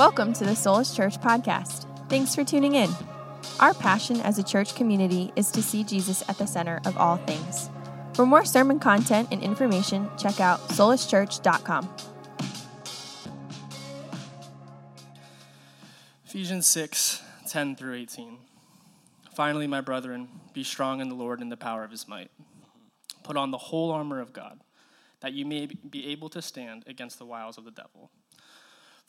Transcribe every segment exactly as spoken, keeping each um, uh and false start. Welcome to the Soulless Church podcast. Thanks for tuning in. Our passion as a church community is to see Jesus at the center of all things. For more sermon content and information, check out soulless church dot com. Ephesians six, ten through eighteen. Finally, my brethren, be strong in the Lord and the power of his might. Put on the whole armor of God, that you may be able to stand against the wiles of the devil.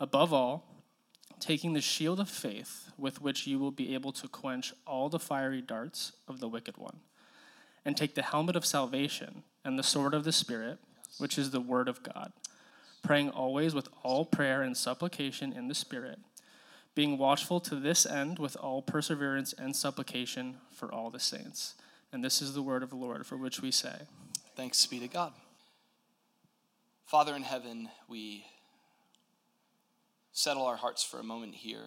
Above all, taking the shield of faith, with which you will be able to quench all the fiery darts of the wicked one, and take the helmet of salvation and the sword of the Spirit, which is the word of God, praying always with all prayer and supplication in the Spirit, being watchful to this end with all perseverance and supplication for all the saints. And this is the word of the Lord, for which we say, thanks be to God. Father in heaven, we settle our hearts for a moment here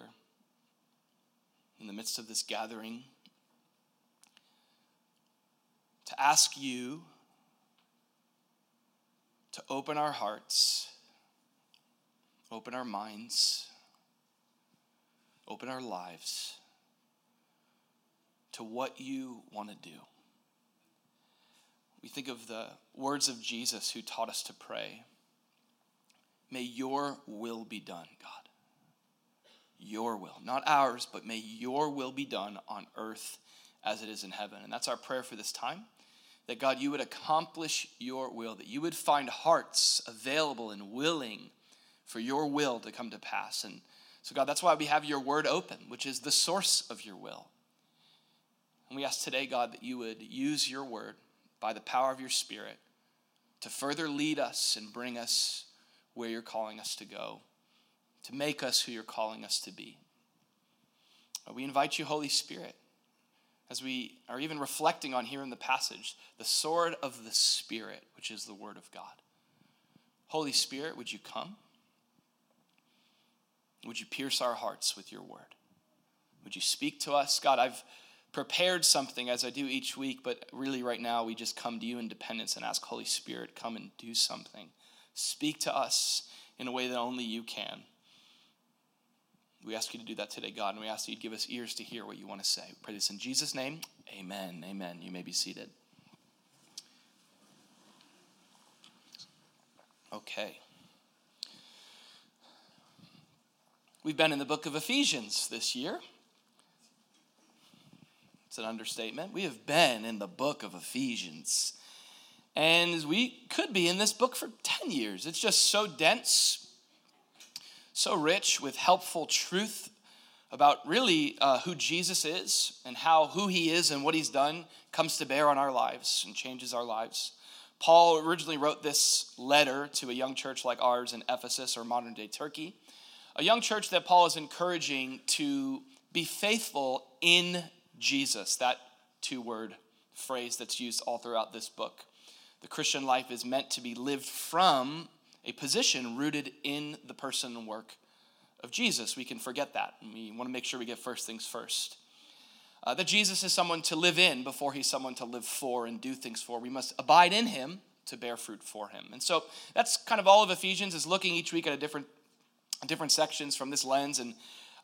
in the midst of this gathering to ask you to open our hearts, open our minds, open our lives to what you want to do. We think of the words of Jesus who taught us to pray. May your will be done, God. Your will, not ours, but may your will be done on earth as it is in heaven. And that's our prayer for this time, that God, you would accomplish your will, that you would find hearts available and willing for your will to come to pass. And so, God, that's why we have your word open, which is the source of your will. And we ask today, God, that you would use your word by the power of your Spirit to further lead us and bring us where you're calling us to go, to make us who you're calling us to be. We invite you, Holy Spirit, as we are even reflecting on here in the passage, the sword of the Spirit, which is the word of God. Holy Spirit, would you come? Would you pierce our hearts with your word? Would you speak to us? God, I've prepared something as I do each week, but really right now we just come to you in dependence and ask, Holy Spirit, come and do something. Speak to us in a way that only you can. We ask you to do that today, God, and we ask that you'd give us ears to hear what you want to say. We pray this in Jesus' name. Amen. Amen. You may be seated. Okay. We've been in the book of Ephesians this year. It's an understatement. We have been in the book of Ephesians. And we could be in this book for ten years. It's just so dense, so rich with helpful truth about really uh, who Jesus is and how who he is and what he's done comes to bear on our lives and changes our lives. Paul originally wrote this letter to a young church like ours in Ephesus or modern-day Turkey, a young church that Paul is encouraging to be faithful in Jesus, that two-word phrase that's used all throughout this book. The Christian life is meant to be lived from a position rooted in the person and work of Jesus. We can forget that. We want to make sure we get first things first. Uh, that Jesus is someone to live in before he's someone to live for and do things for. We must abide in him to bear fruit for him. And so that's kind of all of Ephesians, is looking each week at a different, different sections from this lens. And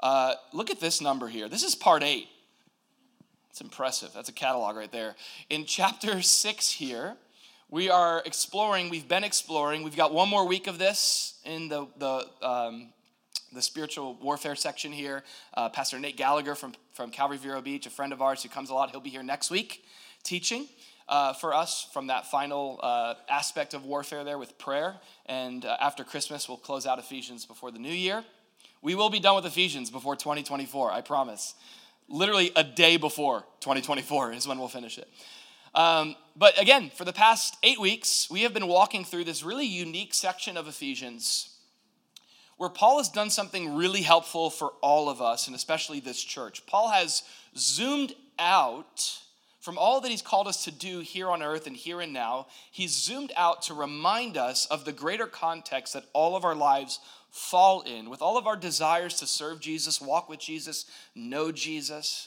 uh, look at this number here. This is part eight. It's impressive. That's a catalog right there. In chapter six here, we are exploring, we've been exploring, we've got one more week of this in the the, um, the spiritual warfare section here. Uh, Pastor Nate Gallagher from, from Calvary Vero Beach, a friend of ours who comes a lot, he'll be here next week teaching uh, for us from that final uh, aspect of warfare there with prayer. And uh, after Christmas, we'll close out Ephesians before the new year. We will be done with Ephesians before twenty twenty-four, I promise. Literally a day before twenty twenty-four is when we'll finish it. Um, but again, for the past eight weeks, we have been walking through this really unique section of Ephesians where Paul has done something really helpful for all of us, and especially this church. Paul has zoomed out from all that he's called us to do here on earth and here and now. He's zoomed out to remind us of the greater context that all of our lives fall in, with all of our desires to serve Jesus, walk with Jesus, know Jesus.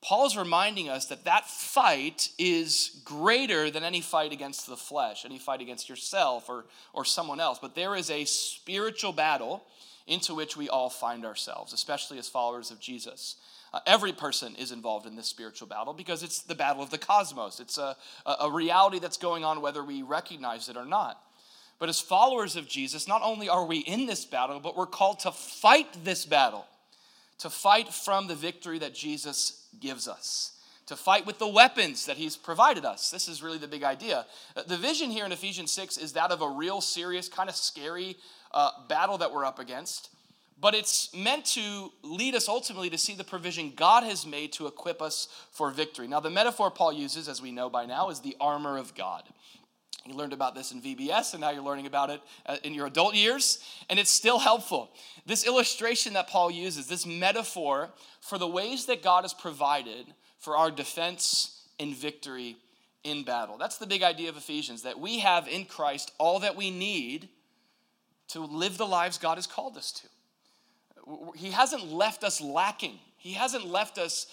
Paul's reminding us that that fight is greater than any fight against the flesh, any fight against yourself or, or someone else. But there is a spiritual battle into which we all find ourselves, especially as followers of Jesus. Uh, every person is involved in this spiritual battle because it's the battle of the cosmos. It's a, a reality that's going on whether we recognize it or not. But as followers of Jesus, not only are we in this battle, but we're called to fight this battle, to fight from the victory that Jesus gives us, to fight with the weapons that he's provided us. This is really the big idea. The vision here in Ephesians six is that of a real serious, kind of scary uh, battle that we're up against, but it's meant to lead us ultimately to see the provision God has made to equip us for victory. Now, the metaphor Paul uses, as we know by now, is the armor of God. You learned about this in V B S, and now you're learning about it in your adult years, and it's still helpful. This illustration that Paul uses, this metaphor for the ways that God has provided for our defense and victory in battle. That's the big idea of Ephesians, that we have in Christ all that we need to live the lives God has called us to. He hasn't left us lacking. He hasn't left us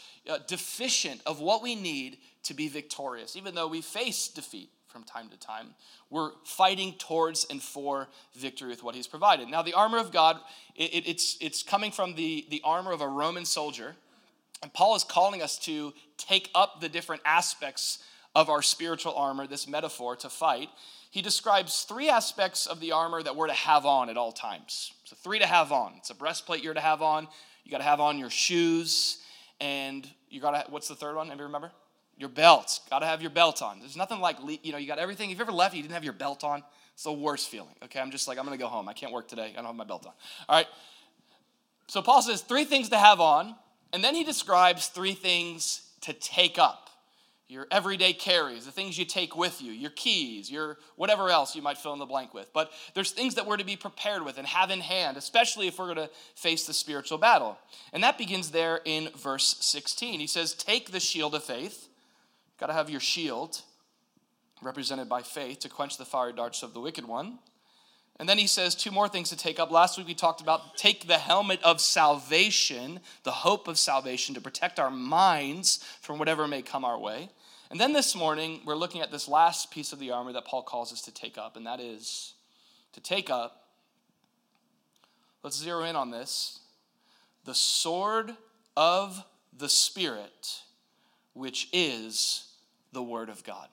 deficient of what we need to be victorious, even though we face defeat from time to time. We're fighting towards and for victory with what he's provided. Now, the armor of God, it, it's, it's coming from the, the armor of a Roman soldier. And Paul is calling us to take up the different aspects of our spiritual armor, this metaphor, to fight. He describes three aspects of the armor that we're to have on at all times. So three to have on. It's a breastplate you're to have on. You got to have on your shoes. And you got to, what's the third one? Anybody remember? Your belt. Got to have your belt on. There's nothing like, you know, you got everything. If you ever left, you didn't have your belt on. It's the worst feeling. Okay, I'm just like, I'm going to go home. I can't work today. I don't have my belt on. All right. So Paul says three things to have on, and then he describes three things to take up. Your everyday carries, the things you take with you, your keys, your whatever else you might fill in the blank with. But there's things that we're to be prepared with and have in hand, especially if we're going to face the spiritual battle. And that begins there in verse sixteen. He says, take the shield of faith. Got to have your shield, represented by faith, to quench the fiery darts of the wicked one. And then he says two more things to take up. Last week we talked about take the helmet of salvation, the hope of salvation, to protect our minds from whatever may come our way. And then this morning we're looking at this last piece of the armor that Paul calls us to take up, and that is to take up, let's zero in on this, the sword of the Spirit, which is the Word of God.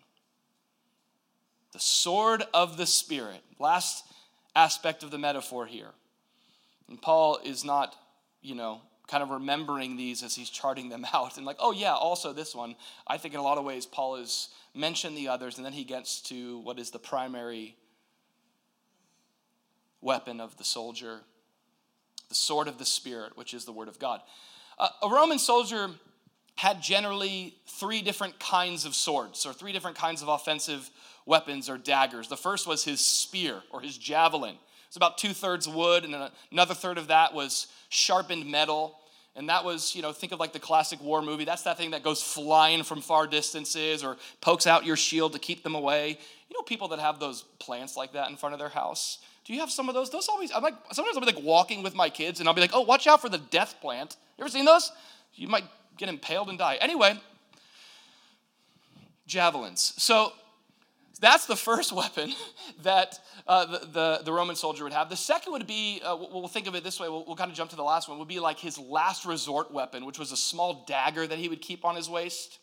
The sword of the Spirit. Last aspect of the metaphor here. And Paul is not, you know, kind of remembering these as he's charting them out. And like, oh yeah, also this one. I think in a lot of ways Paul has mentioned the others, and then he gets to what is the primary weapon of the soldier. The sword of the Spirit, which is the Word of God. Uh, a Roman soldier had generally three different kinds of swords, or three different kinds of offensive weapons or daggers. The first was his spear, or his javelin. It was about two-thirds wood, and another third of that was sharpened metal. And that was, you know, think of like the classic war movie. That's that thing that goes flying from far distances or pokes out your shield to keep them away. You know, people that have those plants like that in front of their house? Do you have some of those? Those always, I'm like, sometimes I'll be like walking with my kids, and I'll be like, oh, watch out for the death plant. You ever seen those? You might get impaled and die. Anyway, javelins. So that's the first weapon that uh, the, the, the Roman soldier would have. The second would be, uh, we'll think of it this way, we'll, we'll kind of jump to the last one, would be like his last resort weapon, which was a small dagger that he would keep on his waist.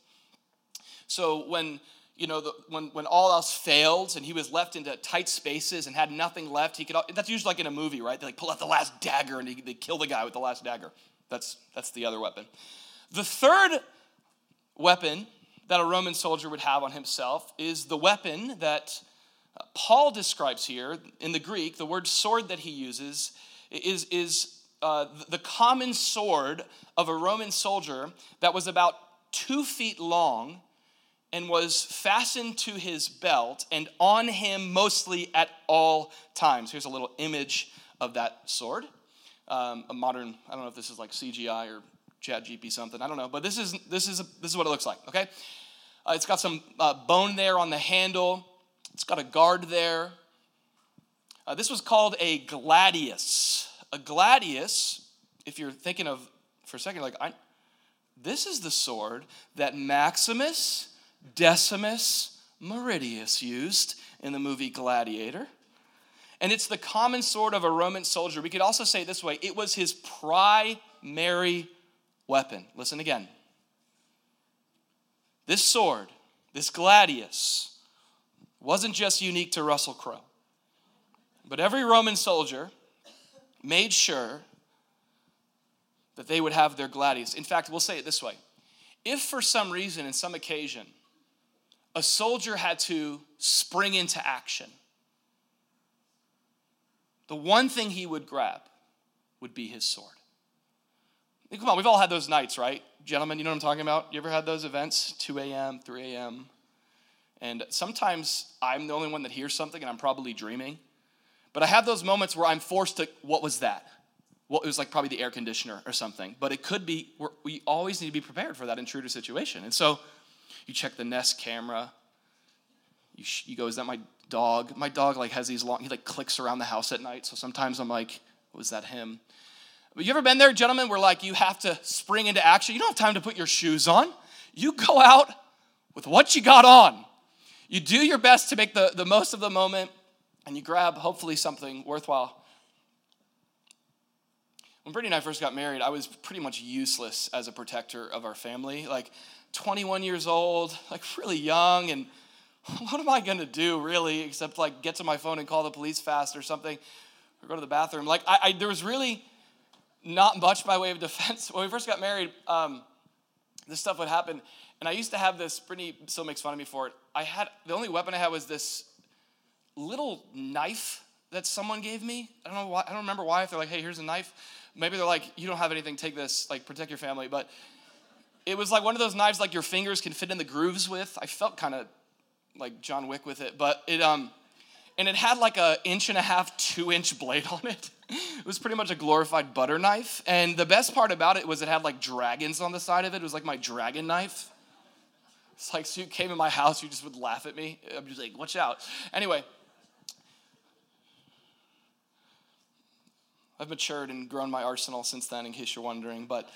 So when, you know, the, when, when all else failed and he was left into tight spaces and had nothing left, he could, that's usually like in a movie, right? They like pull out the last dagger and they, they kill the guy with the last dagger. That's that's the other weapon. The third weapon that a Roman soldier would have on himself is the weapon that Paul describes here in the Greek. The word sword that he uses is, is uh, the common sword of a Roman soldier that was about two feet long and was fastened to his belt and on him mostly at all times. Here's a little image of that sword. Um, a modern, I don't know if this is like C G I or ChatGPT something, I don't know, but this is this is a, this is what it looks like. Okay, uh, it's got some uh, bone there on the handle. It's got a guard there. Uh, this was called a gladius. A gladius, if you're thinking of for a second, like I, this is the sword that Maximus Decimus Meridius used in the movie Gladiator. And it's the common sword of a Roman soldier. We could also say it this way. It was his primary weapon. Listen again. This sword, this gladius, wasn't just unique to Russell Crowe. But every Roman soldier made sure that they would have their gladius. In fact, we'll say it this way. If for some reason, in some occasion, a soldier had to spring into action, the one thing he would grab would be his sword. Come on, we've all had those nights, right? Gentlemen, you know what I'm talking about? You ever had those events? two a.m., three a.m. And sometimes I'm the only one that hears something and I'm probably dreaming. But I have those moments where I'm forced to, what was that? Well, it was like probably the air conditioner or something. But it could be, we're, we always need to be prepared for that intruder situation. And so you check the Nest camera. You, sh- you go, is that my dog? My dog like has these long, he like clicks around the house at night. So sometimes I'm like, was that him? But you ever been there, gentlemen, where like you have to spring into action? You don't have time to put your shoes on. You go out with what you got on. You do your best to make the, the most of the moment, and you grab hopefully something worthwhile. When Brittany and I first got married, I was pretty much useless as a protector of our family. Like twenty-one years old, like really young, and what am I going to do, really, except like get to my phone and call the police fast or something, or go to the bathroom? Like I, I there was really not much by way of defense. When we first got married, um, this stuff would happen, and I used to have this, Brittany still makes fun of me for it, I had, the only weapon I had was this little knife that someone gave me. I don't know why, I don't remember why, if they're like, hey, here's a knife. Maybe they're like, you don't have anything, take this, like protect your family, but it was like one of those knives like your fingers can fit in the grooves with. I felt kind of like John Wick with it, but it um, and it had like a inch and a half, two inch blade on it. It was pretty much a glorified butter knife, and the best part about it was it had like dragons on the side of it. It was like my dragon knife. It's like, so you came in my house, you just would laugh at me. I'm just like, watch out. Anyway, I've matured and grown my arsenal since then, in case you're wondering, but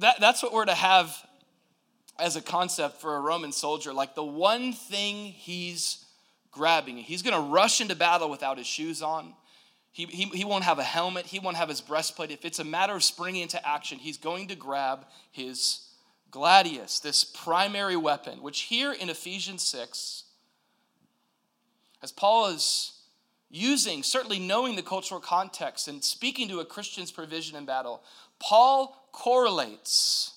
that that's what we're to have as a concept for a Roman soldier, like the one thing he's grabbing. He's going to rush into battle without his shoes on. He, he, he won't have a helmet. He won't have his breastplate. If it's a matter of springing into action, he's going to grab his gladius, this primary weapon, which here in Ephesians six, as Paul is using, certainly knowing the cultural context and speaking to a Christian's provision in battle, Paul correlates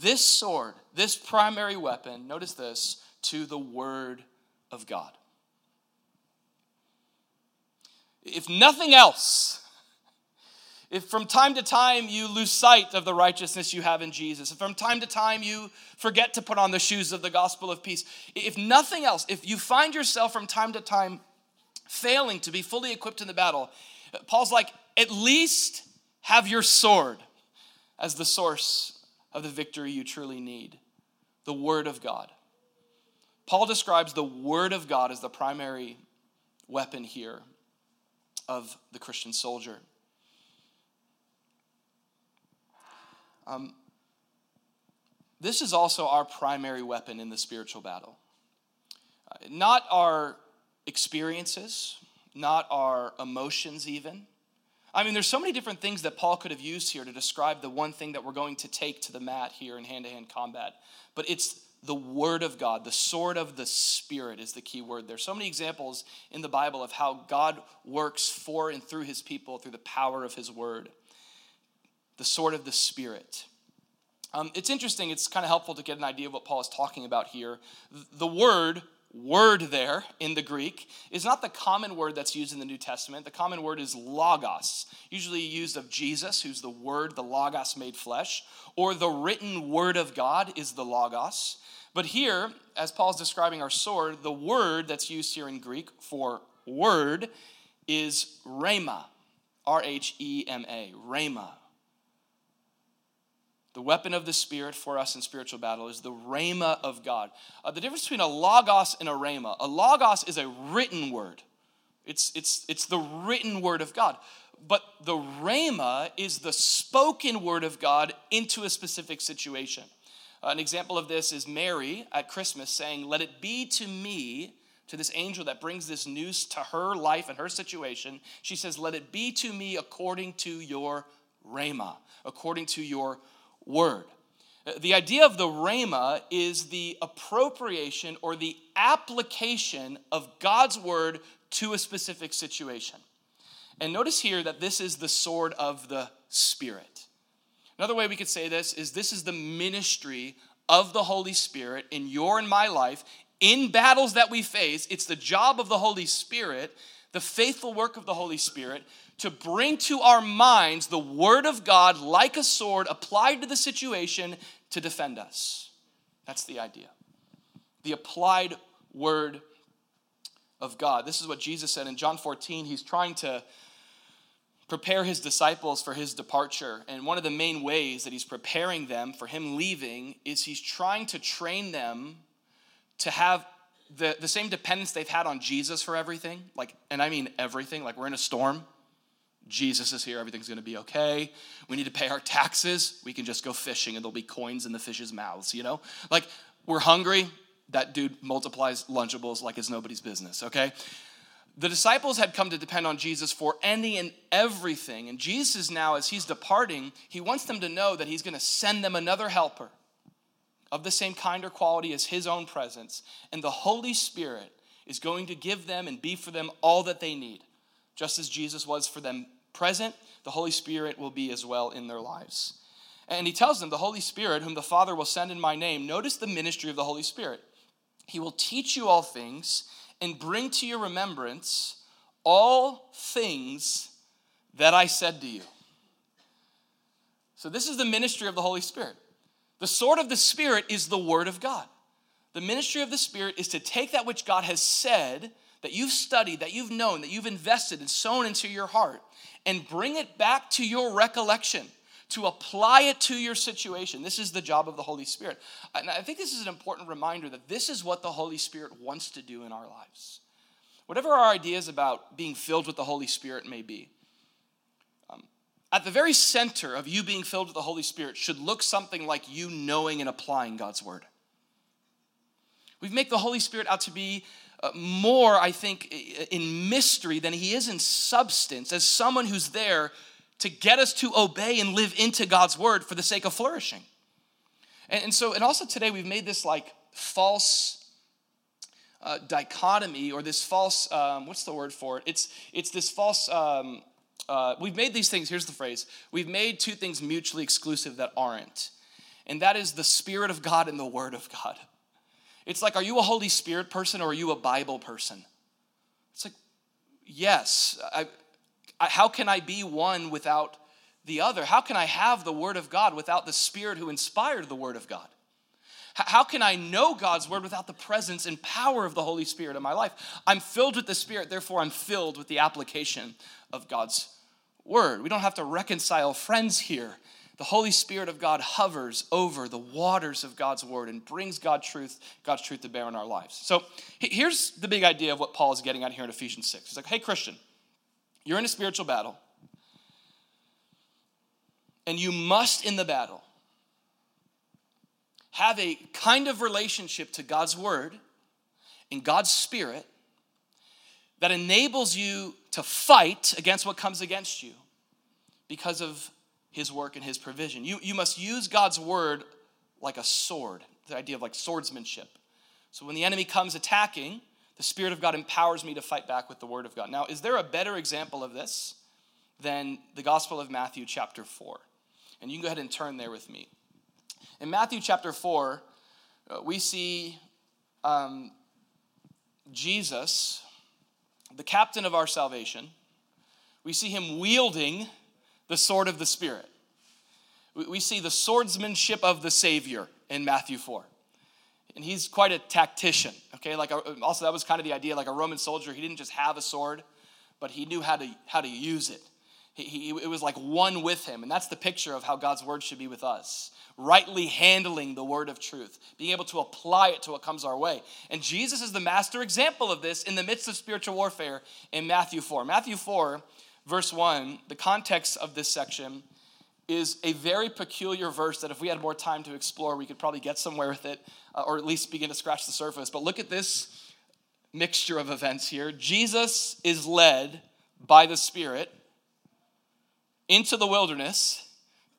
this sword, this primary weapon, notice this, to the Word of God. If nothing else, if from time to time you lose sight of the righteousness you have in Jesus, if from time to time you forget to put on the shoes of the gospel of peace, if nothing else, if you find yourself from time to time failing to be fully equipped in the battle, Paul's like, at least have your sword as the source of the victory you truly need, the Word of God. Paul describes the Word of God as the primary weapon here of the Christian soldier. Um, this is also our primary weapon in the spiritual battle. Uh, not our experiences, not our emotions even. I mean, there's so many different things that Paul could have used here to describe the one thing that we're going to take to the mat here in hand-to-hand combat. But it's the Word of God. The sword of the Spirit is the key word. There's so many examples in the Bible of how God works for and through his people through the power of his word. The sword of the Spirit. Um, it's interesting. It's kind of helpful to get an idea of what Paul is talking about here. The word... word there in the Greek is not the common word that's used in the New Testament. The common word is logos, usually used of Jesus, who's the word, the logos made flesh, or the written word of God is the logos. But here, as Paul's describing our sword, the word that's used here in Greek for word is rhema, R H E M A, rhema. The weapon of the Spirit for us in spiritual battle is the rhema of God. Uh, the difference between a logos and a rhema. A logos is a written word. It's, it's, it's the written word of God. But the rhema is the spoken word of God into a specific situation. Uh, an example of this is Mary at Christmas saying, "Let it be to me," to this angel that brings this news to her life and her situation. She says, "Let it be to me according to your rhema," according to your word. The idea of the rhema is the appropriation or the application of God's word to a specific situation. And notice here that this is the sword of the Spirit. Another way we could say this is this is the ministry of the Holy Spirit in your and my life. In battles that we face, it's the job of the Holy Spirit, the faithful work of the Holy Spirit, to bring to our minds the word of God like a sword applied to the situation to defend us. That's the idea. The applied word of God. This is what Jesus said in John fourteen. He's trying to prepare his disciples for his departure. And one of the main ways that he's preparing them for him leaving is he's trying to train them to have the, the same dependence they've had on Jesus for everything. Like, and I mean everything. Like, we're in a storm. Jesus is here. Everything's going to be okay. We need to pay our taxes. We can just go fishing and there'll be coins in the fish's mouths, you know? Like, we're hungry. That dude multiplies Lunchables like it's nobody's business, okay? The disciples had come to depend on Jesus for any and everything. And Jesus now, as he's departing, he wants them to know that he's going to send them another helper of the same kind or quality as his own presence. And the Holy Spirit is going to give them and be for them all that they need. Just as Jesus was for them present, the Holy Spirit will be as well in their lives. And he tells them, the Holy Spirit, whom the Father will send in my name, notice the ministry of the Holy Spirit. He will teach you all things and bring to your remembrance all things that I said to you. So this is the ministry of the Holy Spirit. The sword of the Spirit is the word of God. The ministry of the Spirit is to take that which God has said, that you've studied, that you've known, that you've invested and sown into your heart, and bring it back to your recollection, to apply it to your situation. This is the job of the Holy Spirit. And I think this is an important reminder that this is what the Holy Spirit wants to do in our lives. Whatever our ideas about being filled with the Holy Spirit may be, um, at the very center of you being filled with the Holy Spirit should look something like you knowing and applying God's word. We make the Holy Spirit out to be Uh, more, I think, in mystery than he is in substance, as someone who's there to get us to obey and live into God's word for the sake of flourishing. And, and so, and also today we've made this like false uh, dichotomy or this false, um, what's the word for it? It's, it's this false, um, uh, we've made these things, here's the phrase, we've made two things mutually exclusive that aren't. And that is the Spirit of God and the word of God. It's like, are you a Holy Spirit person or are you a Bible person? It's like, yes. I, I, how can I be one without the other? How can I have the word of God without the Spirit who inspired the word of God? H- how can I know God's word without the presence and power of the Holy Spirit in my life? I'm filled with the Spirit, therefore I'm filled with the application of God's word. We don't have to reconcile friends here. The Holy Spirit of God hovers over the waters of God's word and brings God's truth, God's truth to bear in our lives. So here's the big idea of what Paul is getting at here in Ephesians six. He's like, hey, Christian, you're in a spiritual battle, and you must in the battle have a kind of relationship to God's word and God's Spirit that enables you to fight against what comes against you because of his work and his provision. You, you must use God's word like a sword, the idea of like swordsmanship. So when the enemy comes attacking, the Spirit of God empowers me to fight back with the word of God. Now, is there a better example of this than the Gospel of Matthew chapter four? And you can go ahead and turn there with me. In Matthew chapter four, we see um, Jesus, the captain of our salvation. We see him wielding the sword of the Spirit. We see the swordsmanship of the Savior in Matthew four. And he's quite a tactician, okay? Like, a, also that was kind of the idea, like a Roman soldier, he didn't just have a sword, but he knew how to how to use it. He, he, it was like one with him. And that's the picture of how God's word should be with us. Rightly handling the word of truth, being able to apply it to what comes our way. And Jesus is the master example of this in the midst of spiritual warfare in Matthew four. Matthew four, verse one, the context of this section is a very peculiar verse that if we had more time to explore, we could probably get somewhere with it, uh, or at least begin to scratch the surface. But look at this mixture of events here. Jesus is led by the Spirit into the wilderness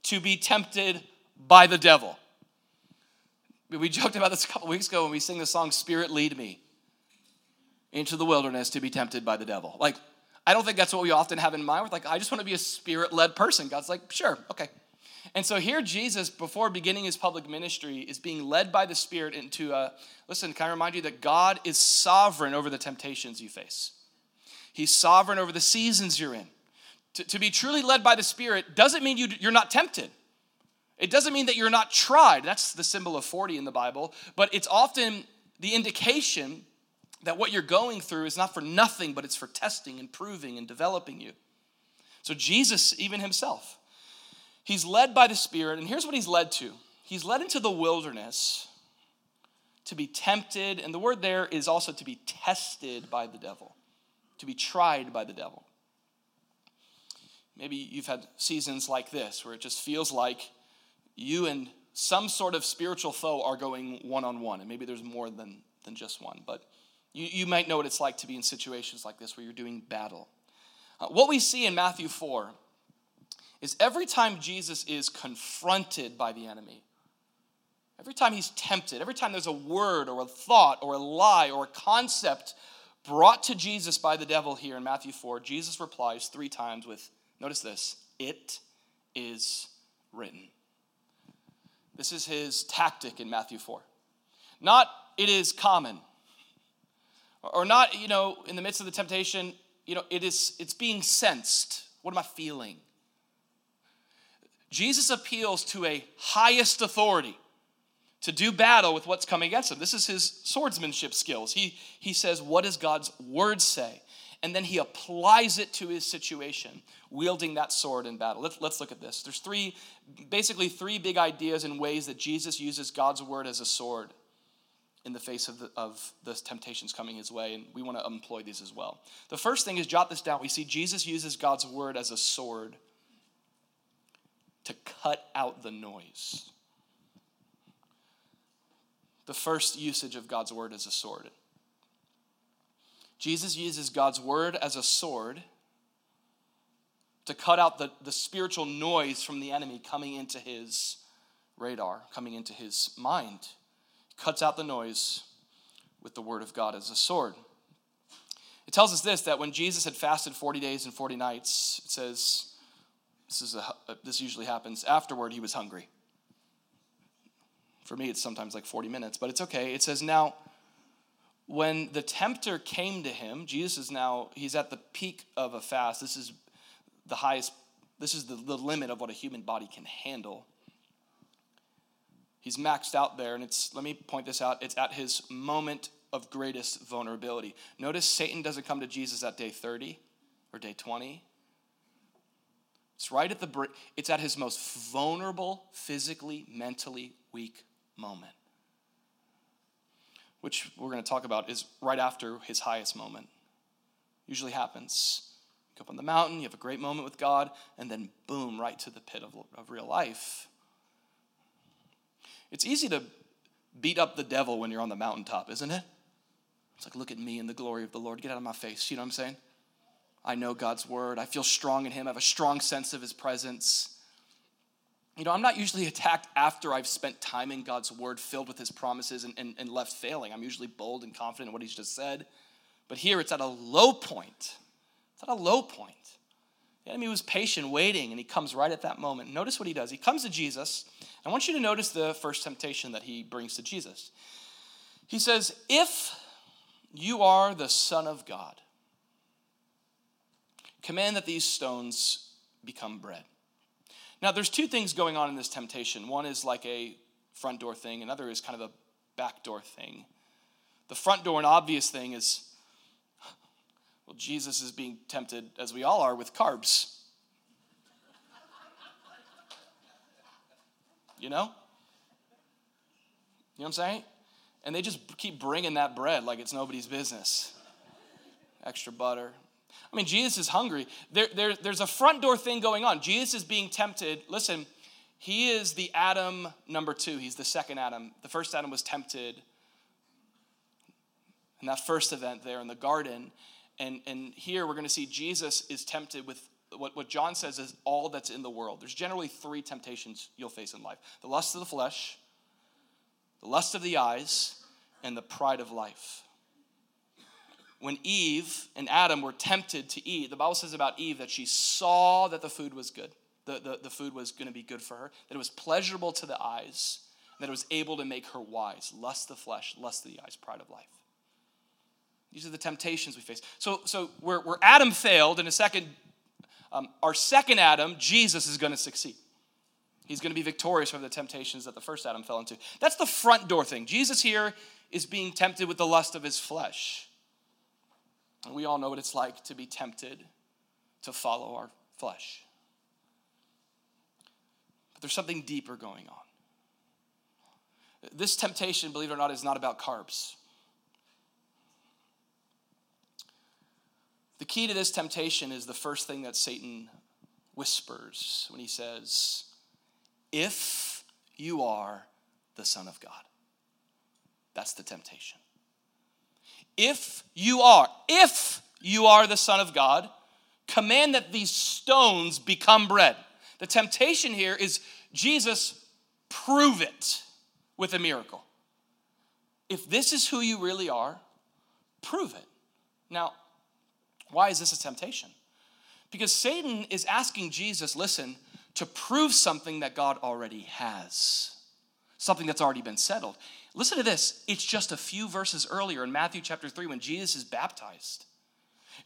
to be tempted by the devil. We joked about this a couple weeks ago when we sing the song, Spirit Lead Me, into the wilderness to be tempted by the devil. Like, I don't think that's what we often have in mind. We're like, I just want to be a Spirit-led person. God's like, sure, okay. And so here Jesus, before beginning his public ministry, is being led by the Spirit into a, listen, can I remind you that God is sovereign over the temptations you face. He's sovereign over the seasons you're in. To, to be truly led by the Spirit doesn't mean you, you're not tempted. It doesn't mean that you're not tried. That's the symbol of forty in the Bible. But it's often the indication that what you're going through is not for nothing, but it's for testing and proving and developing you. So Jesus, even himself, he's led by the Spirit. And here's what he's led to. He's led into the wilderness to be tempted. And the word there is also to be tested by the devil, to be tried by the devil. Maybe you've had seasons like this where it just feels like you and some sort of spiritual foe are going one-on-one. And maybe there's more than, than just one, but You, you might know what it's like to be in situations like this where you're doing battle. Uh, what we see in Matthew four is every time Jesus is confronted by the enemy, every time he's tempted, every time there's a word or a thought or a lie or a concept brought to Jesus by the devil here in Matthew four, Jesus replies three times with, notice this, it is written. This is his tactic in Matthew four. Not, it is common. Or not, you know, in the midst of the temptation, you know, it is, it's being sensed. What am I feeling? Jesus appeals to a highest authority to do battle with what's coming against him. This is his swordsmanship skills. He, he says, what does God's word say? And then he applies it to his situation, wielding that sword in battle. Let's, let's look at this. There's three, basically three big ideas and ways that Jesus uses God's word as a sword in the face of the, of the temptations coming his way, and we want to employ these as well. The first thing is, jot this down, we see Jesus uses God's word as a sword to cut out the noise. The first usage of God's word as a sword. Jesus uses God's word as a sword to cut out the, the spiritual noise from the enemy coming into his radar, coming into his mind. Cuts out the noise with the word of God as a sword. It tells us this, that when Jesus had fasted forty days and forty nights, it says, this is a, this usually happens, afterward he was hungry. For me, it's sometimes like forty minutes, but it's okay. It says, now, when the tempter came to him, Jesus is now, he's at the peak of a fast. This is the highest, this is the, the limit of what a human body can handle. He's maxed out there, and it's, let me point this out, it's at his moment of greatest vulnerability. Notice Satan doesn't come to Jesus at day thirty or day twenty. It's right at the, it's at his most vulnerable, physically, mentally weak moment, which we're going to talk about is right after his highest moment. Usually happens. You go up on the mountain, you have a great moment with God, and then boom, right to the pit of, of real life. It's easy to beat up the devil when you're on the mountaintop, isn't it? It's like, look at me in the glory of the Lord. Get out of my face. You know what I'm saying? I know God's word. I feel strong in him. I have a strong sense of his presence. You know, I'm not usually attacked after I've spent time in God's word, filled with his promises and, and, and left failing. I'm usually bold and confident in what he's just said. But here it's at a low point. It's at a low point. The enemy was patient, waiting, and he comes right at that moment. Notice what he does. He comes to Jesus. I want you to notice the first temptation that he brings to Jesus. He says, if you are the Son of God, command that these stones become bread. Now, there's two things going on in this temptation. One is like a front door thing. Another is kind of a back door thing. The front door, an obvious thing, is, well, Jesus is being tempted, as we all are, with carbs. You know? You know what I'm saying? And they just keep bringing that bread like it's nobody's business. Extra butter. I mean, Jesus is hungry. There, there, there's a front door thing going on. Jesus is being tempted. Listen, he is the Adam number two. He's the second Adam. The first Adam was tempted in that first event there in the garden. And, and here we're going to see Jesus is tempted with what, what John says is all that's in the world. There's generally three temptations you'll face in life. The lust of the flesh, the lust of the eyes, and the pride of life. When Eve and Adam were tempted to eat, the Bible says about Eve that she saw that the food was good. The, the, the food was going to be good for her. That it was pleasurable to the eyes. That it was able to make her wise. Lust of the flesh, lust of the eyes, pride of life. These are the temptations we face. So, so where, where Adam failed, in a second, um, our second Adam, Jesus, is going to succeed. He's going to be victorious over the temptations that the first Adam fell into. That's the front door thing. Jesus here is being tempted with the lust of his flesh. And we all know what it's like to be tempted to follow our flesh. But there's something deeper going on. This temptation, believe it or not, is not about carbs. The key to this temptation is the first thing that Satan whispers when he says, if you are the Son of God. That's the temptation. If you are, if you are the Son of God, command that these stones become bread. The temptation here is, Jesus, prove it with a miracle. If this is who you really are, prove it. Now, why is this a temptation? Because Satan is asking Jesus, listen, to prove something that God already has. Something that's already been settled. Listen to this. It's just a few verses earlier in Matthew chapter three when Jesus is baptized.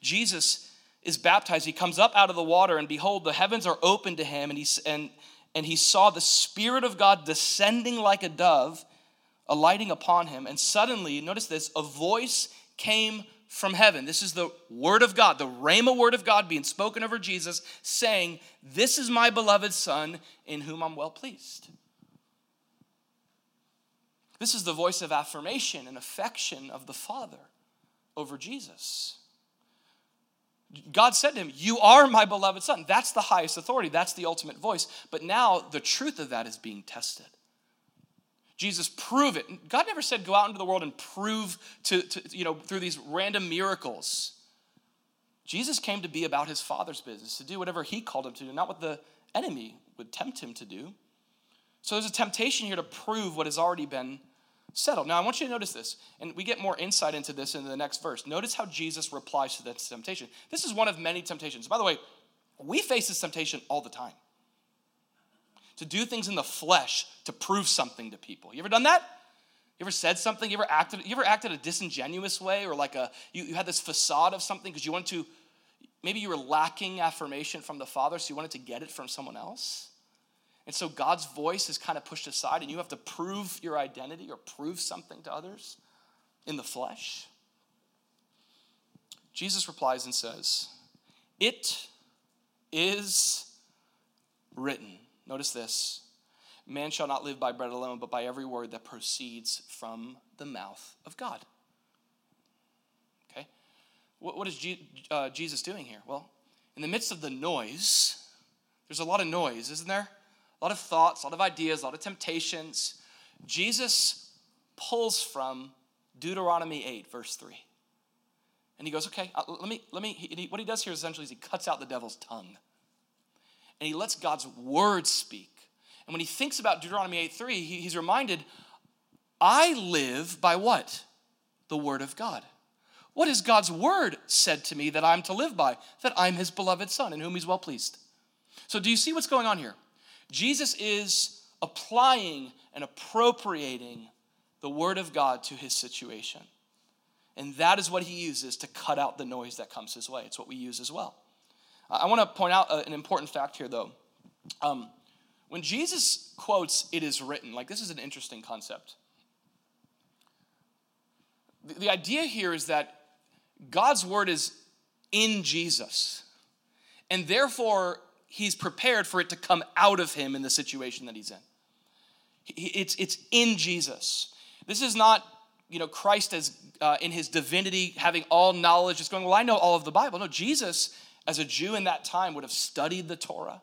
Jesus is baptized. He comes up out of the water, and behold, the heavens are opened to him, and he, and, and he saw the Spirit of God descending like a dove, alighting upon him. And suddenly, notice this, a voice came from heaven. This is the word of God, the Rhema word of God being spoken over Jesus, saying, this is my beloved Son in whom I'm well pleased. This is the voice of affirmation and affection of the Father over Jesus. God said to him, you are my beloved Son. That's the highest authority. That's the ultimate voice. But now the truth of that is being tested. Jesus, prove it. God never said go out into the world and prove to, to you know, through these random miracles. Jesus came to be about his Father's business, to do whatever he called him to do, not what the enemy would tempt him to do. So there's a temptation here to prove what has already been settled. Now, I want you to notice this, and we get more insight into this in the next verse. Notice how Jesus replies to this temptation. This is one of many temptations. By the way, we face this temptation all the time. To do things in the flesh to prove something to people. You ever done that? You ever said something? You ever acted, you ever acted a disingenuous way, or like a you, you had this facade of something because you wanted to, maybe you were lacking affirmation from the Father, so you wanted to get it from someone else? And so God's voice is kind of pushed aside, and you have to prove your identity or prove something to others in the flesh. Jesus replies and says, it is written. Notice this. Man shall not live by bread alone, but by every word that proceeds from the mouth of God. Okay? What, what is G, uh, Jesus doing here? Well, in the midst of the noise, there's a lot of noise, isn't there? A lot of thoughts, a lot of ideas, a lot of temptations. Jesus pulls from Deuteronomy eight, verse three. And he goes, okay, let me, let me, he, what he does here essentially is he cuts out the devil's tongue. And he lets God's word speak. And when he thinks about Deuteronomy eight, three, he, he's reminded, I live by what? The word of God. What has God's word said to me that I'm to live by? That I'm his beloved Son in whom he's well pleased. So do you see what's going on here? Jesus is applying and appropriating the word of God to his situation. And that is what he uses to cut out the noise that comes his way. It's what we use as well. I want to point out an important fact here, though. Um, when Jesus quotes, it is written, like this is an interesting concept. The, the idea here is that God's word is in Jesus. And therefore, he's prepared for it to come out of him in the situation that he's in. It's, it's in Jesus. This is not, you know, Christ as uh, in his divinity, having all knowledge, just going, well, I know all of the Bible. No, Jesus, as a Jew in that time, would have studied the Torah,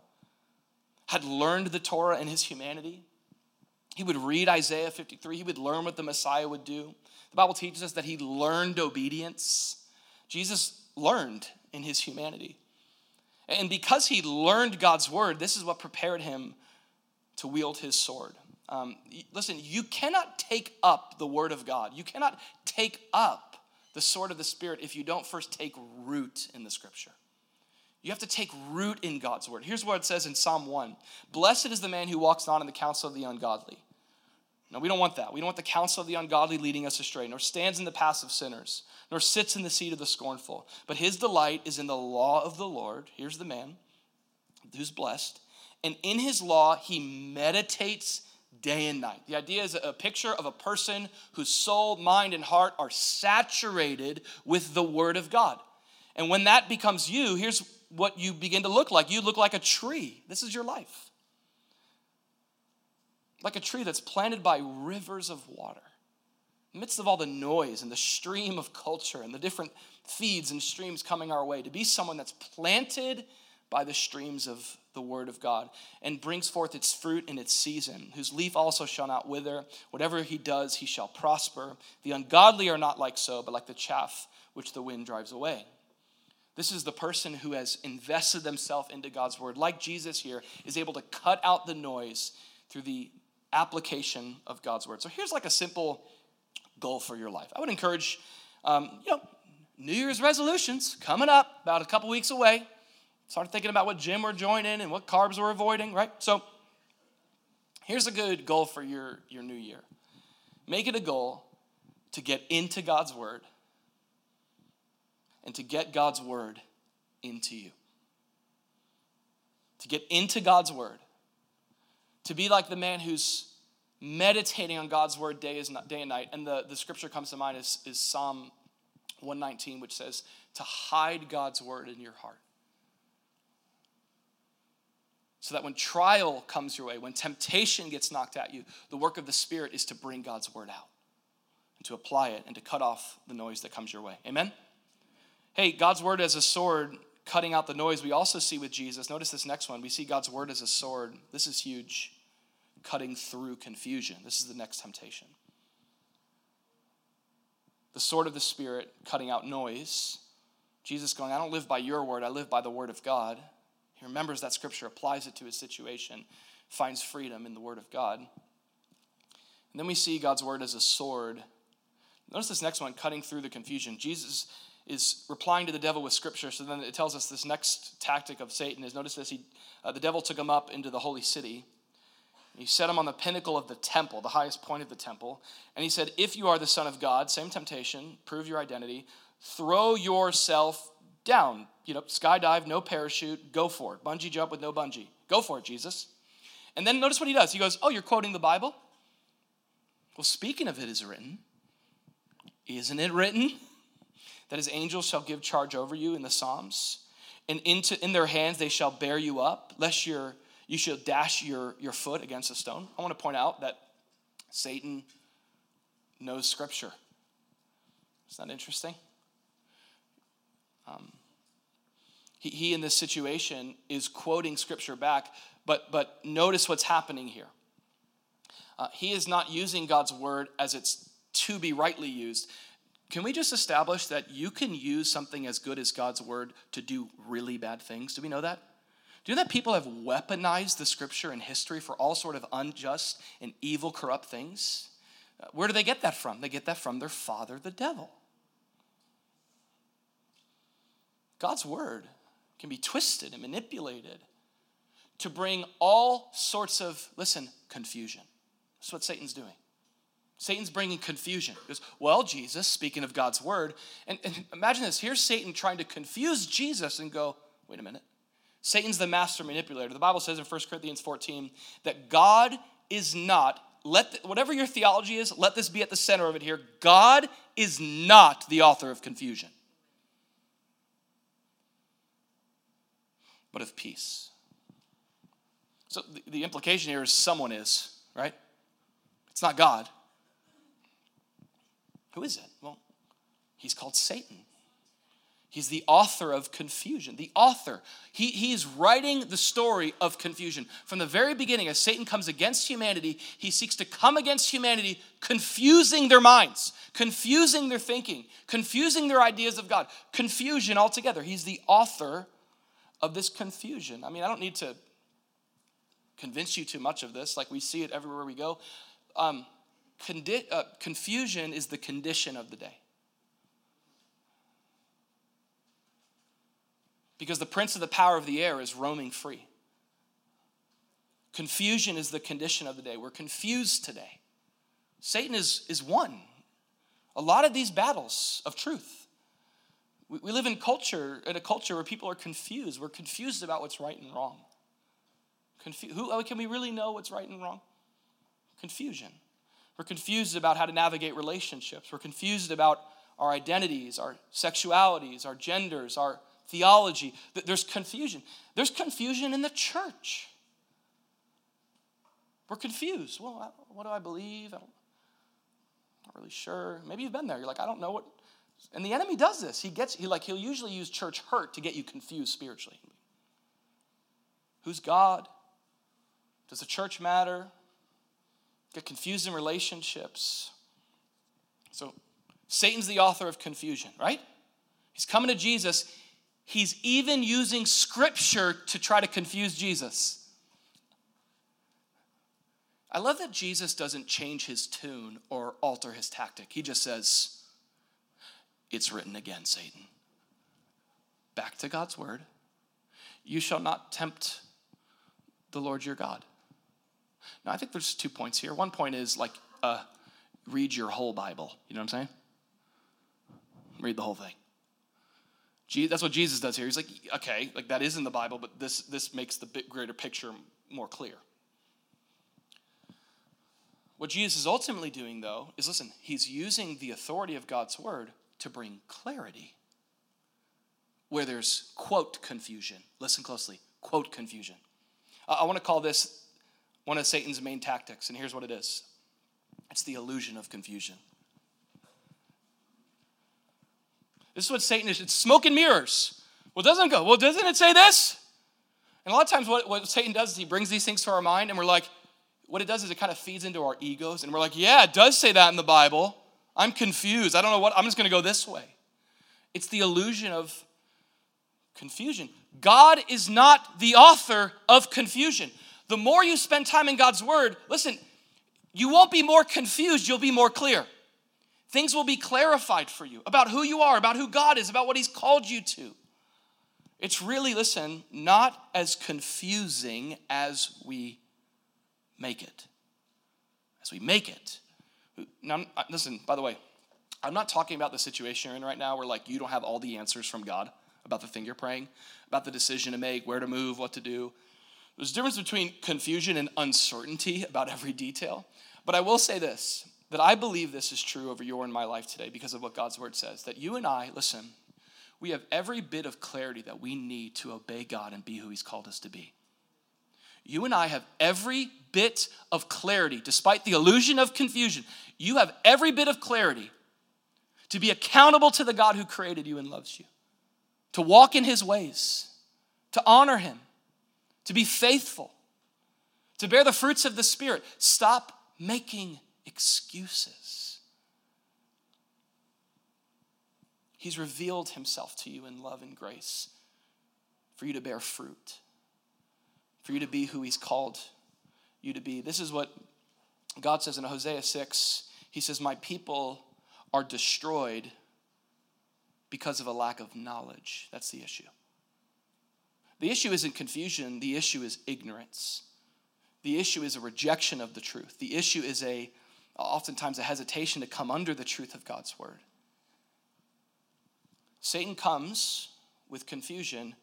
had learned the Torah in his humanity. He would read Isaiah fifty-three. He would learn what the Messiah would do. The Bible teaches us that he learned obedience. Jesus learned in his humanity. And because he learned God's word, this is what prepared him to wield his sword. Um, listen, you cannot take up the word of God. You cannot take up the sword of the Spirit if you don't first take root in the scripture. You have to take root in God's word. Here's what it says in Psalm one. Blessed is the man who walks not in the counsel of the ungodly. No, we don't want that. We don't want the counsel of the ungodly leading us astray, nor stands in the path of sinners, nor sits in the seat of the scornful. But his delight is in the law of the Lord. Here's the man who's blessed. And in his law, he meditates day and night. The idea is a picture of a person whose soul, mind, and heart are saturated with the word of God. And when that becomes you, here's what you begin to look like. You look like a tree. This is your life. Like a tree that's planted by rivers of water. In the midst of all the noise and the stream of culture and the different feeds and streams coming our way, to be someone that's planted by the streams of the word of God, and brings forth its fruit in its season, whose leaf also shall not wither. Whatever he does, he shall prosper. The ungodly are not like so, but like the chaff which the wind drives away. This is the person who has invested themselves into God's word, like Jesus here, is able to cut out the noise through the application of God's word. So here's like a simple goal for your life. I would encourage, um, you know, New Year's resolutions coming up, about a couple weeks away. Start thinking about what gym we're joining and what carbs we're avoiding, right? So here's a good goal for your, your new year. Make it a goal to get into God's word and to get God's word into you. To get into God's word. To be like the man who's meditating on God's word day and night. And the, the scripture comes to mind is, is Psalm one nineteen, which says, to hide God's word in your heart. So that when trial comes your way, when temptation gets knocked at you, the work of the Spirit is to bring God's word out and to apply it and to cut off the noise that comes your way. Amen? Hey, God's word as a sword, cutting out the noise. We also see with Jesus, notice this next one. We see God's word as a sword. This is huge. Cutting through confusion. This is the next temptation. The sword of the Spirit, cutting out noise. Jesus going, I don't live by your word. I live by the word of God. He remembers that scripture, applies it to his situation, finds freedom in the word of God. And then we see God's word as a sword. Notice this next one, cutting through the confusion. Jesus is replying to the devil with scripture, so then it tells us this next tactic of Satan is, notice this, he, uh, the devil took him up into the holy city. He set him on the pinnacle of the temple, the highest point of the temple. And he said, if you are the Son of God, same temptation, prove your identity, throw yourself down, you know, skydive, no parachute, go for it. Bungee jump with no bungee. Go for it, Jesus. And then notice what he does. He goes, oh, you're quoting the Bible? Well, speaking of it is written, isn't it written that his angels shall give charge over you in the Psalms? And into in their hands they shall bear you up, lest your you shall dash your, your foot against a stone. I want to point out that Satan knows scripture. Isn't that interesting? Um, he, he, in this situation, is quoting scripture back, but, but notice what's happening here. Uh, he is not using God's word as it's to be rightly used. Can we just establish that you can use something as good as God's word to do really bad things? Do we know that? Do you know that people have weaponized the scripture and history for all sort of unjust and evil, corrupt things? Uh, where do they get that from? They get that from their father, the devil. God's word can be twisted and manipulated to bring all sorts of, listen, confusion. That's what Satan's doing. Satan's bringing confusion. He goes, well, Jesus, speaking of God's word, and, and imagine this, here's Satan trying to confuse Jesus and go, wait a minute. Satan's the master manipulator. The Bible says in First Corinthians fourteen that God is not, let the, whatever your theology is, let this be at the center of it here. God is not the author of confusion. but of peace. So the, the implication here is someone is, right? It's not God. Who is it? Well, he's called Satan. He's the author of confusion. The author. He, he's writing the story of confusion. From the very beginning, as Satan comes against humanity, he seeks to come against humanity, confusing their minds, confusing their thinking, confusing their ideas of God, confusion altogether. He's the author of this confusion. I mean, I don't need to convince you too much of this. Like, we see it everywhere we go. Um, condi- uh, confusion is the condition of the day. Because the prince of the power of the air is roaming free. Confusion is the condition of the day. We're confused today. Satan is, is won. A lot of these battles of truth. We, we live in culture, in a culture where people are confused. We're confused about what's right and wrong. Confu- who, can we really know what's right and wrong? Confusion. We're confused about how to navigate relationships. We're confused about our identities, our sexualities, our genders, our theology. There's confusion. There's confusion in the church. We're confused. Well, what do I believe? I'm not really sure. Maybe you've been there. You're like, I don't know what. And the enemy does this. He gets, he like, he'll usually use church hurt to get you confused spiritually. Who's God? Does the church matter? Get confused in relationships. So Satan's the author of confusion, right? He's coming to Jesus. He's even using scripture to try to confuse Jesus. I love that Jesus doesn't change his tune or alter his tactic. He just says, it's written again, Satan. Back to God's word. You shall not tempt the Lord your God. Now, I think there's two points here. One point is like, uh, read your whole Bible. You know what I'm saying? Read the whole thing. That's what Jesus does here. He's like, okay, like that is in the Bible, but this this makes the big greater picture more clear. What Jesus is ultimately doing, though, is listen, he's using the authority of God's word to bring clarity where there's, quote, confusion. Listen closely, quote, confusion. I, I want to call this one of Satan's main tactics, and here's what it is. It's the illusion of confusion. This is what Satan is. It's smoke and mirrors. Well, doesn't it go? Well, doesn't it say this? And a lot of times what, what Satan does is he brings these things to our mind, and we're like, what it does is it kind of feeds into our egos, and we're like, yeah, it does say that in the Bible. I'm confused. I don't know what. I'm just going to go this way. It's the illusion of confusion. God is not the author of confusion. The more you spend time in God's word, listen, you won't be more confused. You'll be more clear. Things will be clarified for you about who you are, about who God is, about what he's called you to. It's really, listen, not as confusing as we make it. As we make it. Now, listen, by the way, I'm not talking about the situation you're in right now where, like, you don't have all the answers from God about the thing you're praying, about the decision to make, where to move, what to do. There's a difference between confusion and uncertainty about every detail. But I will say this. That I believe this is true over your and my life today because of what God's word says. That you and I, listen, we have every bit of clarity that we need to obey God and be who he's called us to be. You and I have every bit of clarity, despite the illusion of confusion. You have every bit of clarity to be accountable to the God who created you and loves you. To walk in his ways. To honor him. To be faithful. To bear the fruits of the Spirit. Stop making excuses. He's revealed himself to you in love and grace for you to bear fruit, for you to be who he's called you to be. This is what God says in Hosea six. He says, my people are destroyed because of a lack of knowledge. That's the issue. The issue isn't confusion. The issue is ignorance. The issue is a rejection of the truth. The issue is a oftentimes a hesitation to come under the truth of God's word. Satan comes with confusion.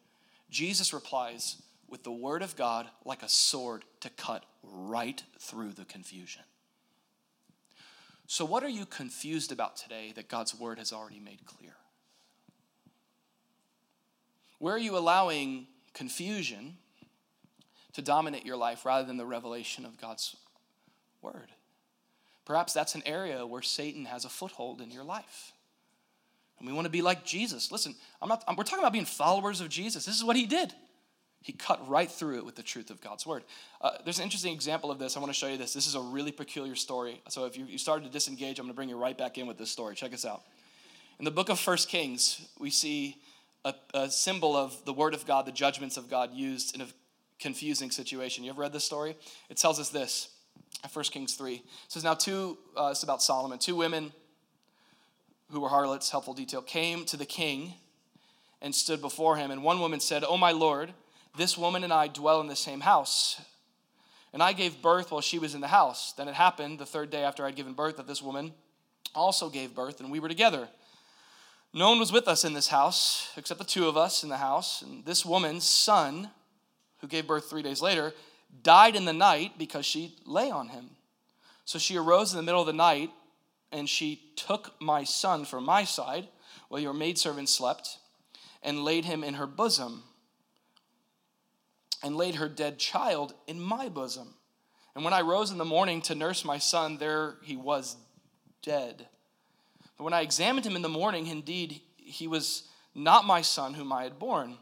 Jesus replies with the word of God like a sword to cut right through the confusion. So what are you confused about today that God's word has already made clear? Where are you allowing confusion to dominate your life rather than the revelation of God's word. Perhaps that's an area where Satan has a foothold in your life. And we want to be like Jesus. Listen, I'm not, I'm, we're talking about being followers of Jesus. This is what he did. He cut right through it with the truth of God's word. Uh, there's an interesting example of this. I want to show you this. This is a really peculiar story. So if you, you started to disengage, I'm going to bring you right back in with this story. Check this out. In the book of First Kings, we see a, a symbol of the word of God, the judgments of God used in a confusing situation. You ever read this story? It tells us this, First Kings three. It says, now two, uh, it's about Solomon, two women who were harlots, helpful detail, came to the king and stood before him. And one woman said, "Oh, my lord, this woman and I dwell in the same house, and I gave birth while she was in the house. Then it happened the third day after I'd given birth that this woman also gave birth, and we were together. No one was with us in this house except the two of us in the house. And this woman's son, who gave birth three days later, died in the night because she lay on him. So she arose in the middle of the night, and she took my son from my side while your maidservant slept and laid him in her bosom. And laid her dead child in my bosom. And when I rose in the morning to nurse my son, there he was dead. But when I examined him in the morning, indeed, he was not my son whom I had born.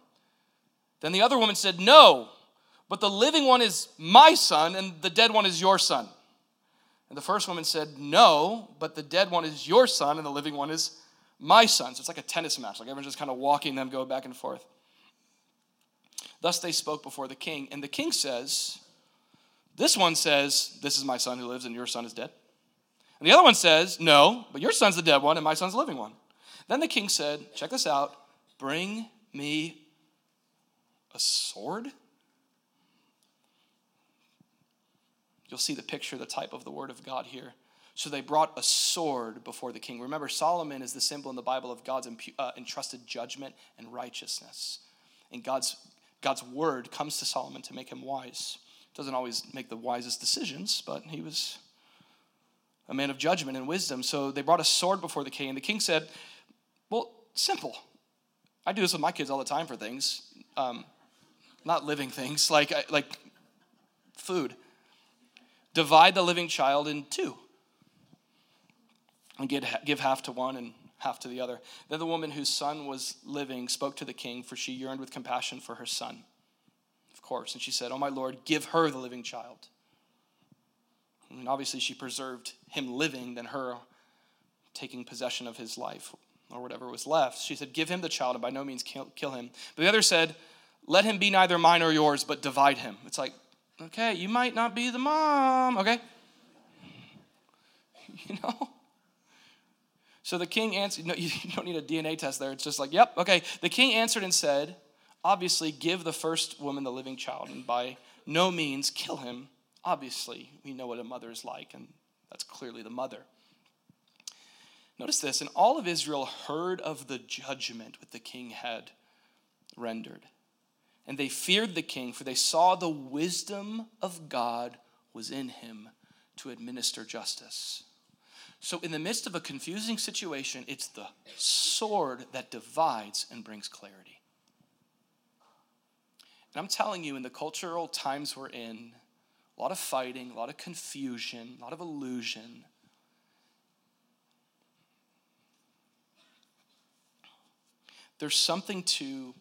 Then the other woman said, no, but the living one is my son, and the dead one is your son. And the first woman said, no, but the dead one is your son, and the living one is my son. So it's like a tennis match, like everyone's just kind of walking them, go back and forth. Thus they spoke before the king. And the king says, this one says, this is my son who lives and your son is dead. And the other one says, no, but your son's the dead one and my son's the living one. Then the king said, check this out, bring me a sword. You'll see the picture, the type of the word of God here. So they brought a sword before the king. Remember, Solomon is the symbol in the Bible of God's impu- uh, entrusted judgment and righteousness. And God's God's word comes to Solomon to make him wise. Doesn't always make the wisest decisions, but he was a man of judgment and wisdom. So they brought a sword before the king, and the king said, well, simple. I do this with my kids all the time for things, um, not living things, like like food. Divide the living child in two, and get, give half to one and half to the other. Then the woman whose son was living spoke to the king, for she yearned with compassion for her son. Of course. And she said, oh, my lord, give her the living child. And obviously she preserved him living than her taking possession of his life or whatever was left. She said, give him the child and by no means kill, kill him. But the other said, let him be neither mine or yours, but divide him. It's like, okay, you might not be the mom, okay? You know? So the king answered, no, you don't need a D N A test there. It's just like, yep, okay. The king answered and said, obviously, give the first woman the living child, and by no means kill him. Obviously, we know what a mother is like, and that's clearly the mother. Notice this, and all of Israel heard of the judgment which the king had rendered. And they feared the king, for they saw the wisdom of God was in him to administer justice. So in the midst of a confusing situation, it's the sword that divides and brings clarity. And I'm telling you, in the cultural times we're in, a lot of fighting, a lot of confusion, a lot of illusion. There's something to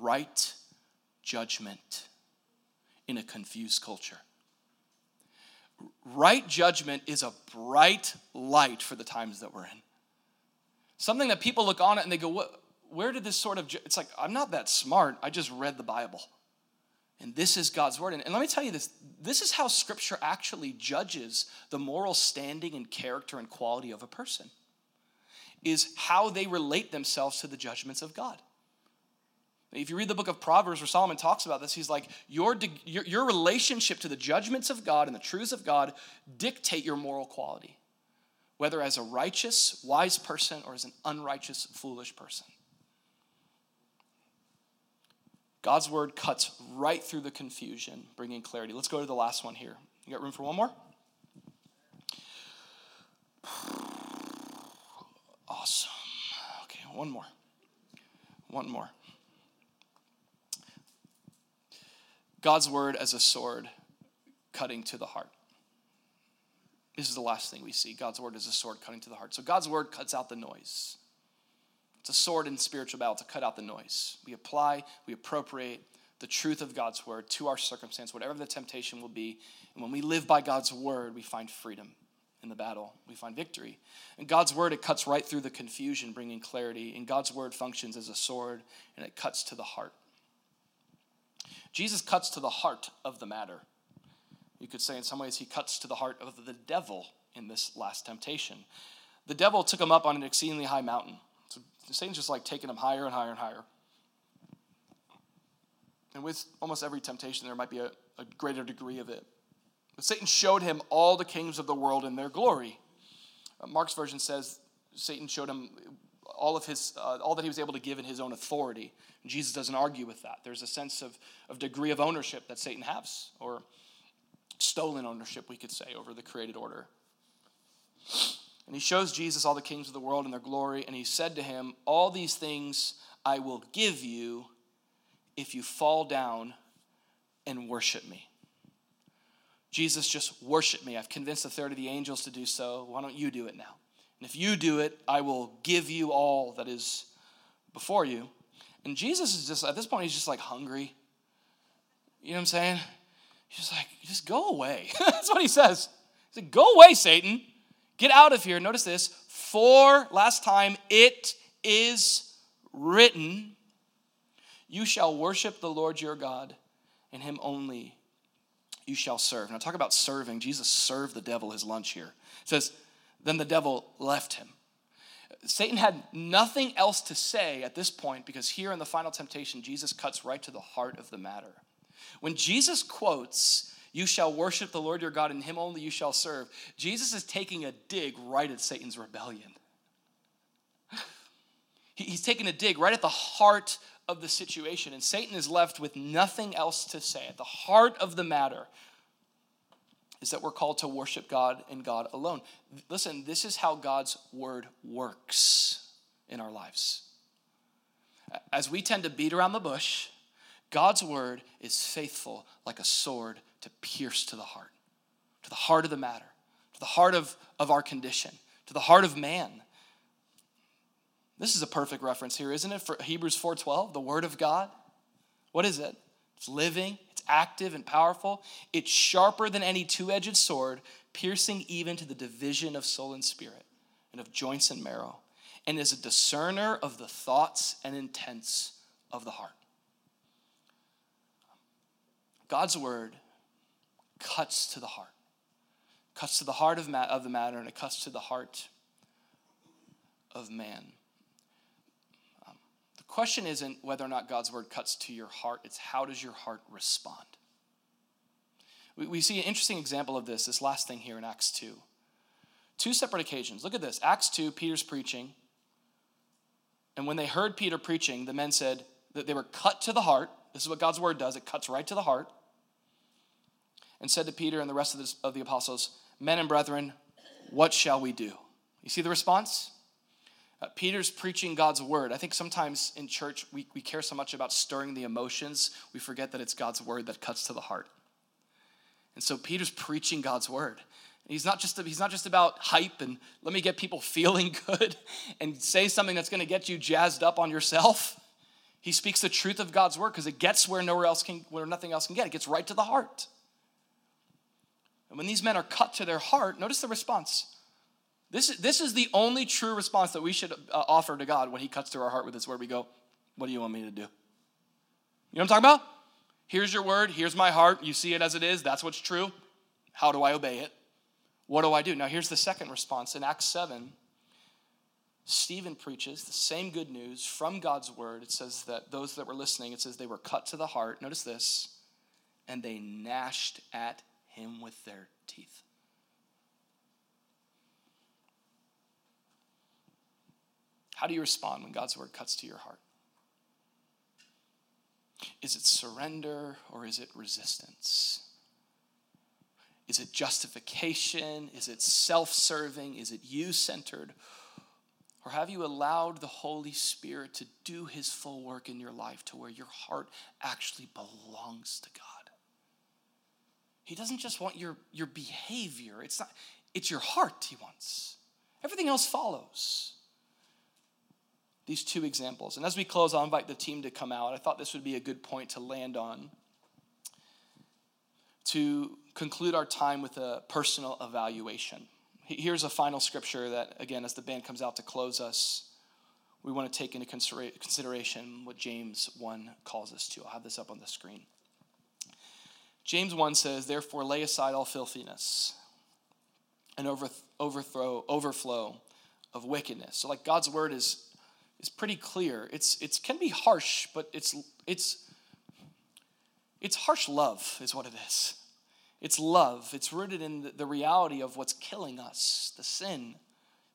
right judgment in a confused culture. Right judgment is a bright light for the times that we're in. Something that people look on it and they go, what, where did this sort of, ju-? It's like, I'm not that smart. I just read the Bible. And this is God's word. And, and let me tell you this. This is how scripture actually judges the moral standing and character and quality of a person. Is how they relate themselves to the judgments of God. If you read the book of Proverbs where Solomon talks about this, he's like, your, your, your relationship to the judgments of God and the truths of God dictate your moral quality, whether as a righteous, wise person or as an unrighteous, foolish person. God's word cuts right through the confusion, bringing clarity. Let's go to the last one here. You got room for one more? Awesome. Okay, one more. One more. God's word as a sword cutting to the heart. This is the last thing we see. God's word is a sword cutting to the heart. So God's word cuts out the noise. It's a sword in spiritual battle to cut out the noise. We apply, we appropriate the truth of God's word to our circumstance, whatever the temptation will be. And when we live by God's word, we find freedom in the battle. We find victory. In God's word, it cuts right through the confusion, bringing clarity. And God's word functions as a sword, and it cuts to the heart. Jesus cuts to the heart of the matter. You could say in some ways he cuts to the heart of the devil in this last temptation. The devil took him up on an exceedingly high mountain. So Satan's just like taking him higher and higher and higher. And with almost every temptation, there might be a, a greater degree of it. But Satan showed him all the kings of the world in their glory. Uh, Mark's version says Satan showed him all of his, uh, all that he was able to give in his own authority. And Jesus doesn't argue with that. There's a sense of, of degree of ownership that Satan has, or stolen ownership, we could say, over the created order. And he shows Jesus all the kings of the world and their glory, and he said to him, all these things I will give you if you fall down and worship me. Jesus, just worship me. I've convinced a third of the angels to do so. Why don't you do it now? And if you do it, I will give you all that is before you. And Jesus is just, at this point, he's just like hungry. You know what I'm saying? He's just like, just go away. That's what he says. He said, go away, Satan. Get out of here. Notice this. For, last time, it is written, you shall worship the Lord your God, and him only you shall serve. Now talk about serving. Jesus served the devil his lunch here. It says, then the devil left him. Satan had nothing else to say at this point, because here in the final temptation, Jesus cuts right to the heart of the matter. When Jesus quotes, you shall worship the Lord your God and him only you shall serve, Jesus is taking a dig right at Satan's rebellion. He's taking a dig right at the heart of the situation, and Satan is left with nothing else to say. At the heart of the matter is that we're called to worship God and God alone. Listen, this is how God's word works in our lives. As we tend to beat around the bush, God's word is faithful like a sword to pierce to the heart, to the heart of the matter, to the heart of, of our condition, to the heart of man. This is a perfect reference here, isn't it? For Hebrews four twelve, the word of God. What is it? It's living, it's active and powerful. It's sharper than any two-edged sword, piercing even to the division of soul and spirit and of joints and marrow, and is a discerner of the thoughts and intents of the heart. God's word cuts to the heart, cuts to the heart of, ma- of the matter, and it cuts to the heart of man. Um, the question isn't whether or not God's word cuts to your heart. It's how does your heart respond? We, we see an interesting example of this, this last thing here in Acts two. Two separate occasions. Look at this. Acts two, Peter's preaching. And when they heard Peter preaching, the men said that they were cut to the heart. This is what God's word does. It cuts right to the heart. And said to Peter and the rest of the, of the apostles, men and brethren, what shall we do? You see the response? Uh, Peter's preaching God's word. I think sometimes in church we, we care so much about stirring the emotions, we forget that it's God's word that cuts to the heart. And so Peter's preaching God's word. He's not just he's not just about hype and let me get people feeling good and say something that's going to get you jazzed up on yourself. He speaks the truth of God's word because it gets where nowhere else can, where nothing else can get. It gets right to the heart. And when these men are cut to their heart, notice the response. This is, this is the only true response that we should uh, offer to God when he cuts to our heart with his word. We go, what do you want me to do? You know what I'm talking about? Here's your word. Here's my heart. You see it as it is. That's what's true. How do I obey it? What do I do? Now, here's the second response. In Acts seven, Stephen preaches the same good news from God's word. It says that those that were listening, it says they were cut to the heart. Notice this. And they gnashed at him with their teeth. How do you respond when God's word cuts to your heart? Is it surrender or is it resistance? Is it justification? Is it self-serving? Is it you-centered? Or have you allowed the Holy Spirit to do his full work in your life to where your heart actually belongs to God? He doesn't just want your, your behavior. It's not, it's your heart he wants. Everything else follows. These two examples. And as we close, I'll invite the team to come out. I thought this would be a good point to land on. To conclude our time with a personal evaluation. Here's a final scripture that, again, as the band comes out to close us, we want to take into consideration what James one calls us to. I'll have this up on the screen. James one says, "Therefore lay aside all filthiness and overthrow, overflow of wickedness." So like God's word is is pretty clear. It's it can be harsh, but it's it's it's harsh love is what it is. It's love. It's rooted in the reality of what's killing us, the sin,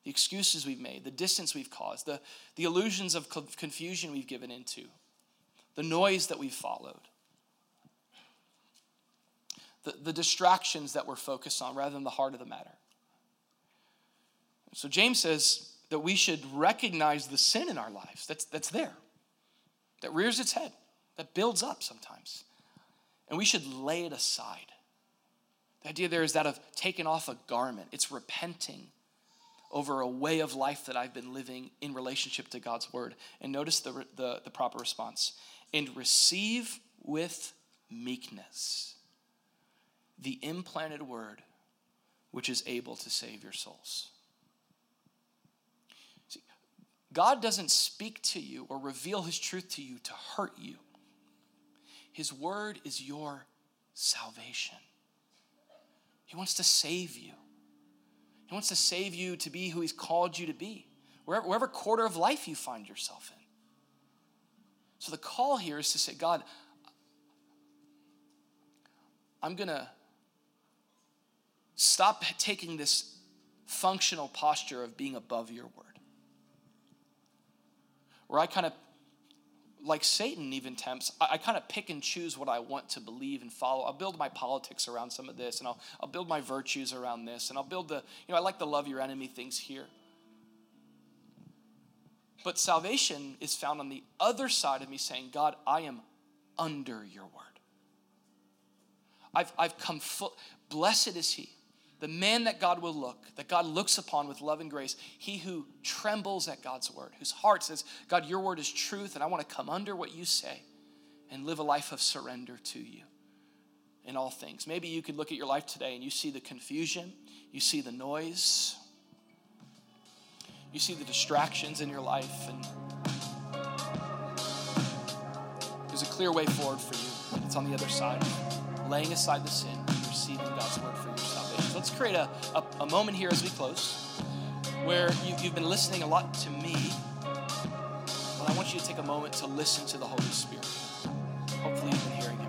the excuses we've made, the distance we've caused, the, the illusions of confusion we've given into, the noise that we've followed, the, the distractions that we're focused on rather than the heart of the matter. So James says that we should recognize the sin in our lives that's, that's there, that rears its head, that builds up sometimes, and we should lay it aside. The idea there is that of taking off a garment. It's repenting over a way of life that I've been living in relationship to God's word. And notice the, the, the proper response. And receive with meekness the implanted word which is able to save your souls. See, God doesn't speak to you or reveal his truth to you to hurt you. His word is your salvation. He wants to save you. He wants to save you to be who he's called you to be, wherever, wherever quarter of life you find yourself in. So the call here is to say, God, I'm going to stop taking this functional posture of being above your word, where I kind of, like Satan even tempts, I, I kind of pick and choose what I want to believe and follow. I'll build my politics around some of this, and I'll, I'll build my virtues around this, and I'll build the, you know, I like the love your enemy things here. But salvation is found on the other side of me saying, God, I am under your word. I've, I've come full, blessed is he, the man that God will look, that God looks upon with love and grace, he who trembles at God's word, whose heart says, God, your word is truth, and I want to come under what you say and live a life of surrender to you in all things. Maybe you could look at your life today and you see the confusion, you see the noise, you see the distractions in your life, and there's a clear way forward for you, and it's on the other side, laying aside the sin and receiving God's word for yourself. Let's create a, a, a moment here as we close where you, you've been listening a lot to me, but I want you to take a moment to listen to the Holy Spirit. Hopefully you've been hearing him.